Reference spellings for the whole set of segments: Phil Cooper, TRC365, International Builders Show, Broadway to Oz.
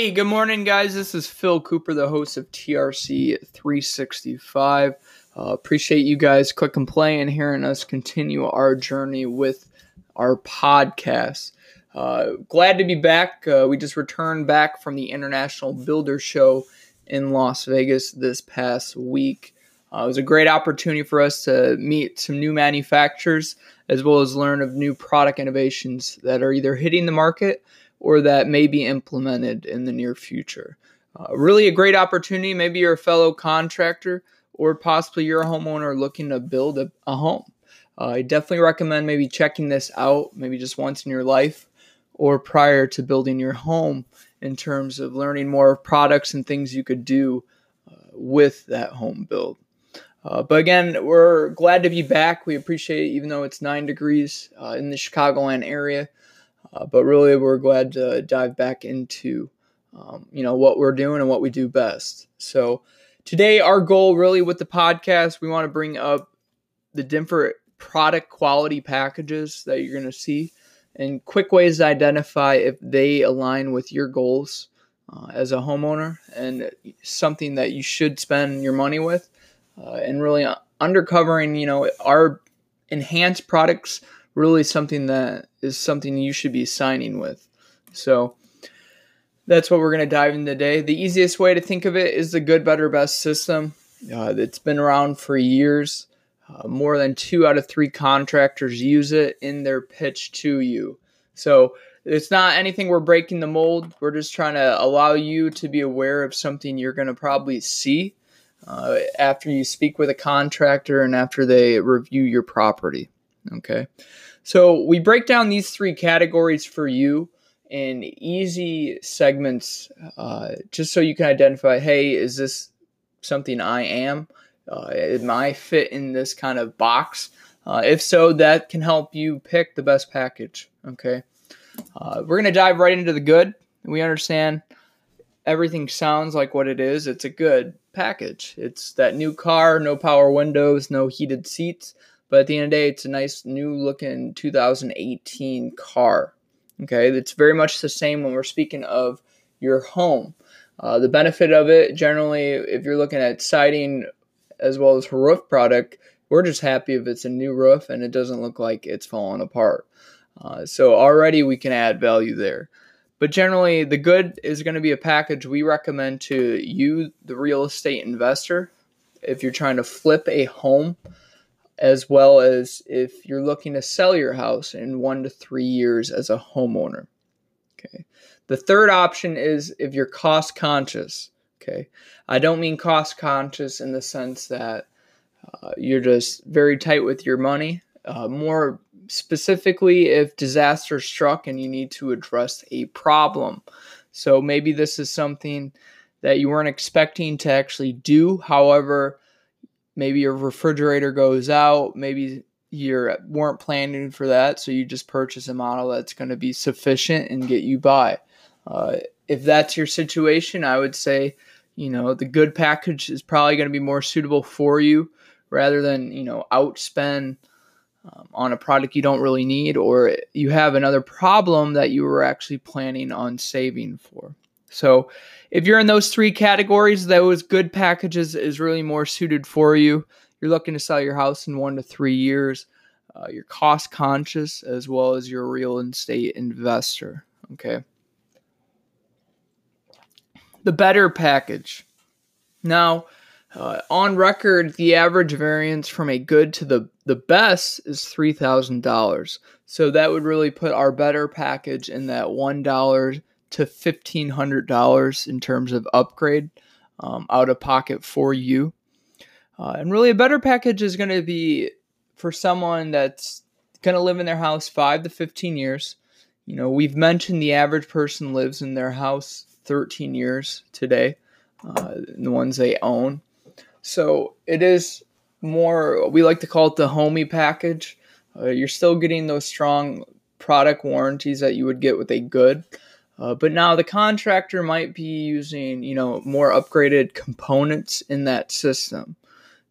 Hey, good morning, guys. This is Phil Cooper, the host of TRC365. Appreciate you guys clicking play and hearing us continue our journey with our podcast. Glad to be back. We just returned back from the International Builders Show in Las Vegas this past week. It was a great opportunity for us to meet some new manufacturers as well as learn of new product innovations that are either hitting the market or that may be implemented in the near future. Really a great opportunity. Maybe you're a fellow contractor or possibly you're a homeowner looking to build a home. I definitely recommend maybe checking this out, maybe just once in your life or prior to building your home, in terms of learning more of products and things you could do with that home build. But again, we're glad to be back. We appreciate it, even though it's 9 degrees in the Chicagoland area. But really, we're glad to dive back into, what we're doing and what we do best. So today, our goal really with the podcast, we want to bring up the different product quality packages that you're going to see and quick ways to identify if they align with your goals as a homeowner and something that you should spend your money with, and really uncovering, are enhanced products really something that is something you should be signing with. So that's what we're going to dive into today. The easiest way to think of it is the good, better, best system. It's been around for years. More than 2 out of 3 contractors use it in their pitch to you. So it's not anything we're breaking the mold. We're just trying to allow you to be aware of something you're going to probably see after you speak with a contractor and after they review your property. Okay, so we break down these 3 categories for you in easy segments just so you can identify, hey, is this something I am? Am I fit in this kind of box? If so, that can help you pick the best package. Okay, we're going to dive right into the good. We understand everything sounds like what it is. It's a good package. It's that new car, no power windows, no heated seats. But at the end of the day, it's a nice new looking 2018 car. Okay, it's very much the same when we're speaking of your home. The benefit of it, generally, if you're looking at siding as well as roof product, we're just happy if it's a new roof and it doesn't look like it's falling apart. So already we can add value there. But generally, the good is going to be a package we recommend to you, the real estate investor, if you're trying to flip a home, as well as if you're looking to sell your house in 1 to 3 years as a homeowner. Okay. The third option is if you're cost conscious. Okay. I don't mean cost conscious in the sense that you're just very tight with your money. More specifically, if disaster struck and you need to address a problem. So maybe this is something that you weren't expecting to actually do. However, maybe your refrigerator goes out. Maybe you weren't planning for that, so you just purchase a model that's going to be sufficient and get you by. If that's your situation, I would say, the good package is probably going to be more suitable for you rather than, outspend on a product you don't really need or you have another problem that you were actually planning on saving for. So if you're in those 3 categories, those good packages is really more suited for you. You're looking to sell your house in 1 to 3 years. You're cost conscious as well as you're a real estate investor. Okay. The better package. Now, on record, the average variance from a good to the best is $3,000. So that would really put our better package in that $1 to $1,500 in terms of upgrade out of pocket for you. And really a better package is going to be for someone that's going to live in their house 5 to 15 years. We've mentioned the average person lives in their house 13 years today, the ones they own. So it is more, we like to call it the homey package. You're still getting those strong product warranties that you would get with a good. But now the contractor might be using, more upgraded components in that system.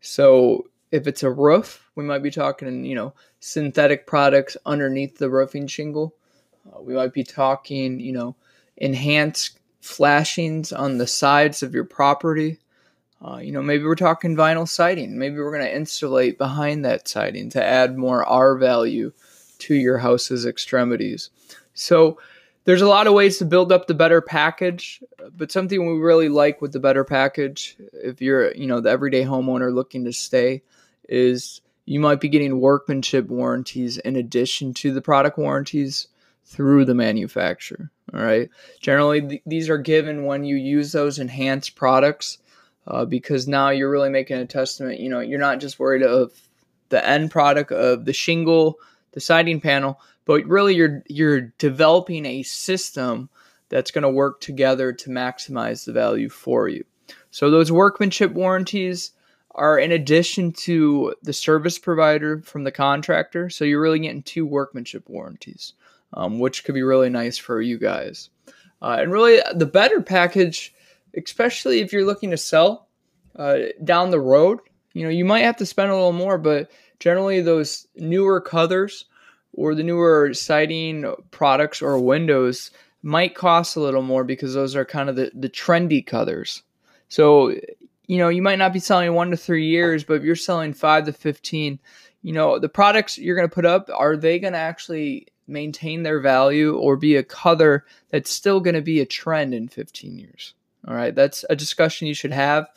So if it's a roof, we might be talking, synthetic products underneath the roofing shingle. We might be talking, enhanced flashings on the sides of your property. Maybe we're talking vinyl siding. Maybe we're going to insulate behind that siding to add more R value to your house's extremities. So there's a lot of ways to build up the better package, but something we really like with the better package, if you're, the everyday homeowner looking to stay, is you might be getting workmanship warranties in addition to the product warranties through the manufacturer. All right. Generally, these are given when you use those enhanced products, because now you're really making a testament. You're not just worried of the end product of the shingle, the siding panel, but really you're developing a system that's going to work together to maximize the value for you. So those workmanship warranties are in addition to the service provider from the contractor. So you're really getting two workmanship warranties, which could be really nice for you guys. And really the better package, especially if you're looking to sell down the road, you might have to spend a little more, but generally those newer colors or the newer siding products or windows might cost a little more because those are kind of the trendy colors. So, you might not be selling 1 to 3 years, but if you're selling 5 to 15, the products you're going to put up, are they going to actually maintain their value or be a color that's still going to be a trend in 15 years? All right. That's a discussion you should have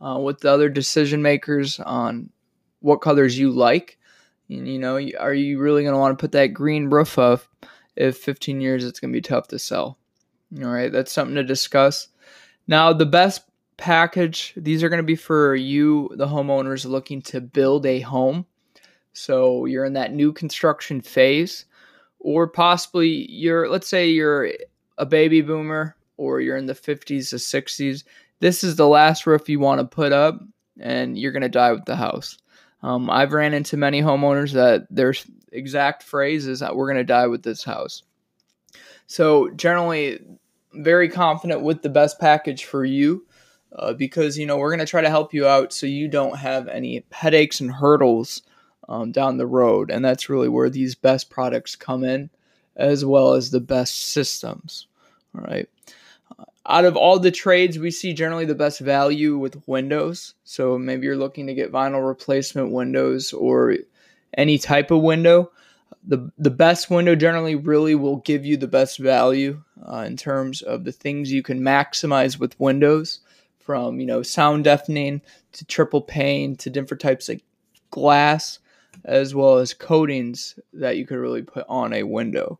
with the other decision makers on what colors you like. And, are you really going to want to put that green roof up if 15 years it's going to be tough to sell? All right. That's something to discuss. Now, the best package, these are going to be for you, the homeowners looking to build a home. So you're in that new construction phase, or possibly let's say you're a baby boomer or you're in the 50s to 60s. This is the last roof you want to put up and you're going to die with the house. I've ran into many homeowners that their exact phrase is that we're going to die with this house. So generally very confident with the best package for you. Because, we're going to try to help you out so you don't have any headaches and hurdles down the road. And that's really where these best products come in, as well as the best systems. All right. Out of all the trades, we see generally the best value with windows. So maybe you're looking to get vinyl replacement windows or any type of window. The best window generally really will give you the best value in terms of the things you can maximize with windows. From sound deafening to triple pane to different types of glass, as well as coatings that you could really put on a window.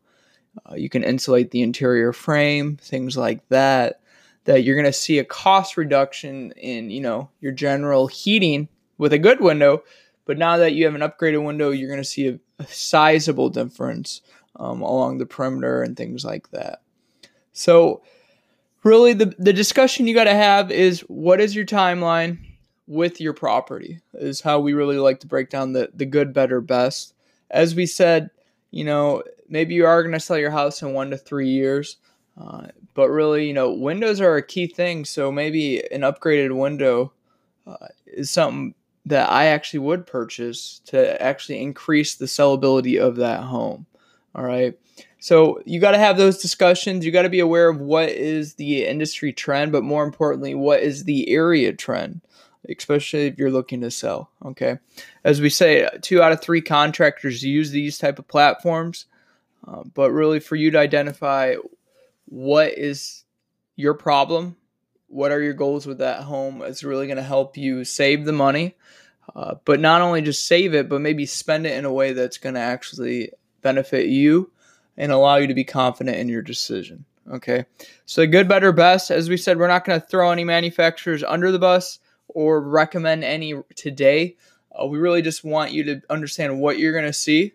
You can insulate the interior frame, things like that. That you're going to see a cost reduction in your general heating with a good window, but now that you have an upgraded window, you're going to see a sizable difference along the perimeter and things like that. So. Really, the discussion you got to have is what is your timeline with your property is how we really like to break down the good, better, best. As we said, maybe you are going to sell your house in 1 to 3 years, but really, windows are a key thing. So maybe an upgraded window is something that I actually would purchase to actually increase the sellability of that home. All right. So you got to have those discussions. You got to be aware of what is the industry trend, but more importantly, what is the area trend, especially if you're looking to sell. Okay. As we say, 2 out of 3 contractors use these type of platforms, but really for you to identify what is your problem, what are your goals with that home, it's really going to help you save the money, but not only just save it, but maybe spend it in a way that's going to actually benefit you and allow you to be confident in your decision. Okay. So good, better, best. As we said, we're not going to throw any manufacturers under the bus or recommend any today. We really just want you to understand what you're going to see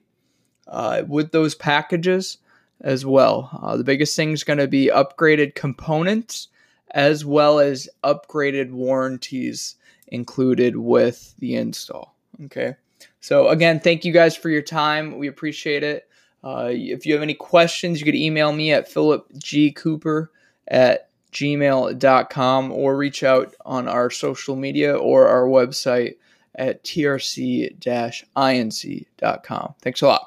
with those packages as well. The biggest thing is going to be upgraded components as well as upgraded warranties included with the install. Okay. So again, thank you guys for your time. We appreciate it. If you have any questions, you could email me at philipgcooper@gmail.com or reach out on our social media or our website at trc-inc.com. Thanks a lot.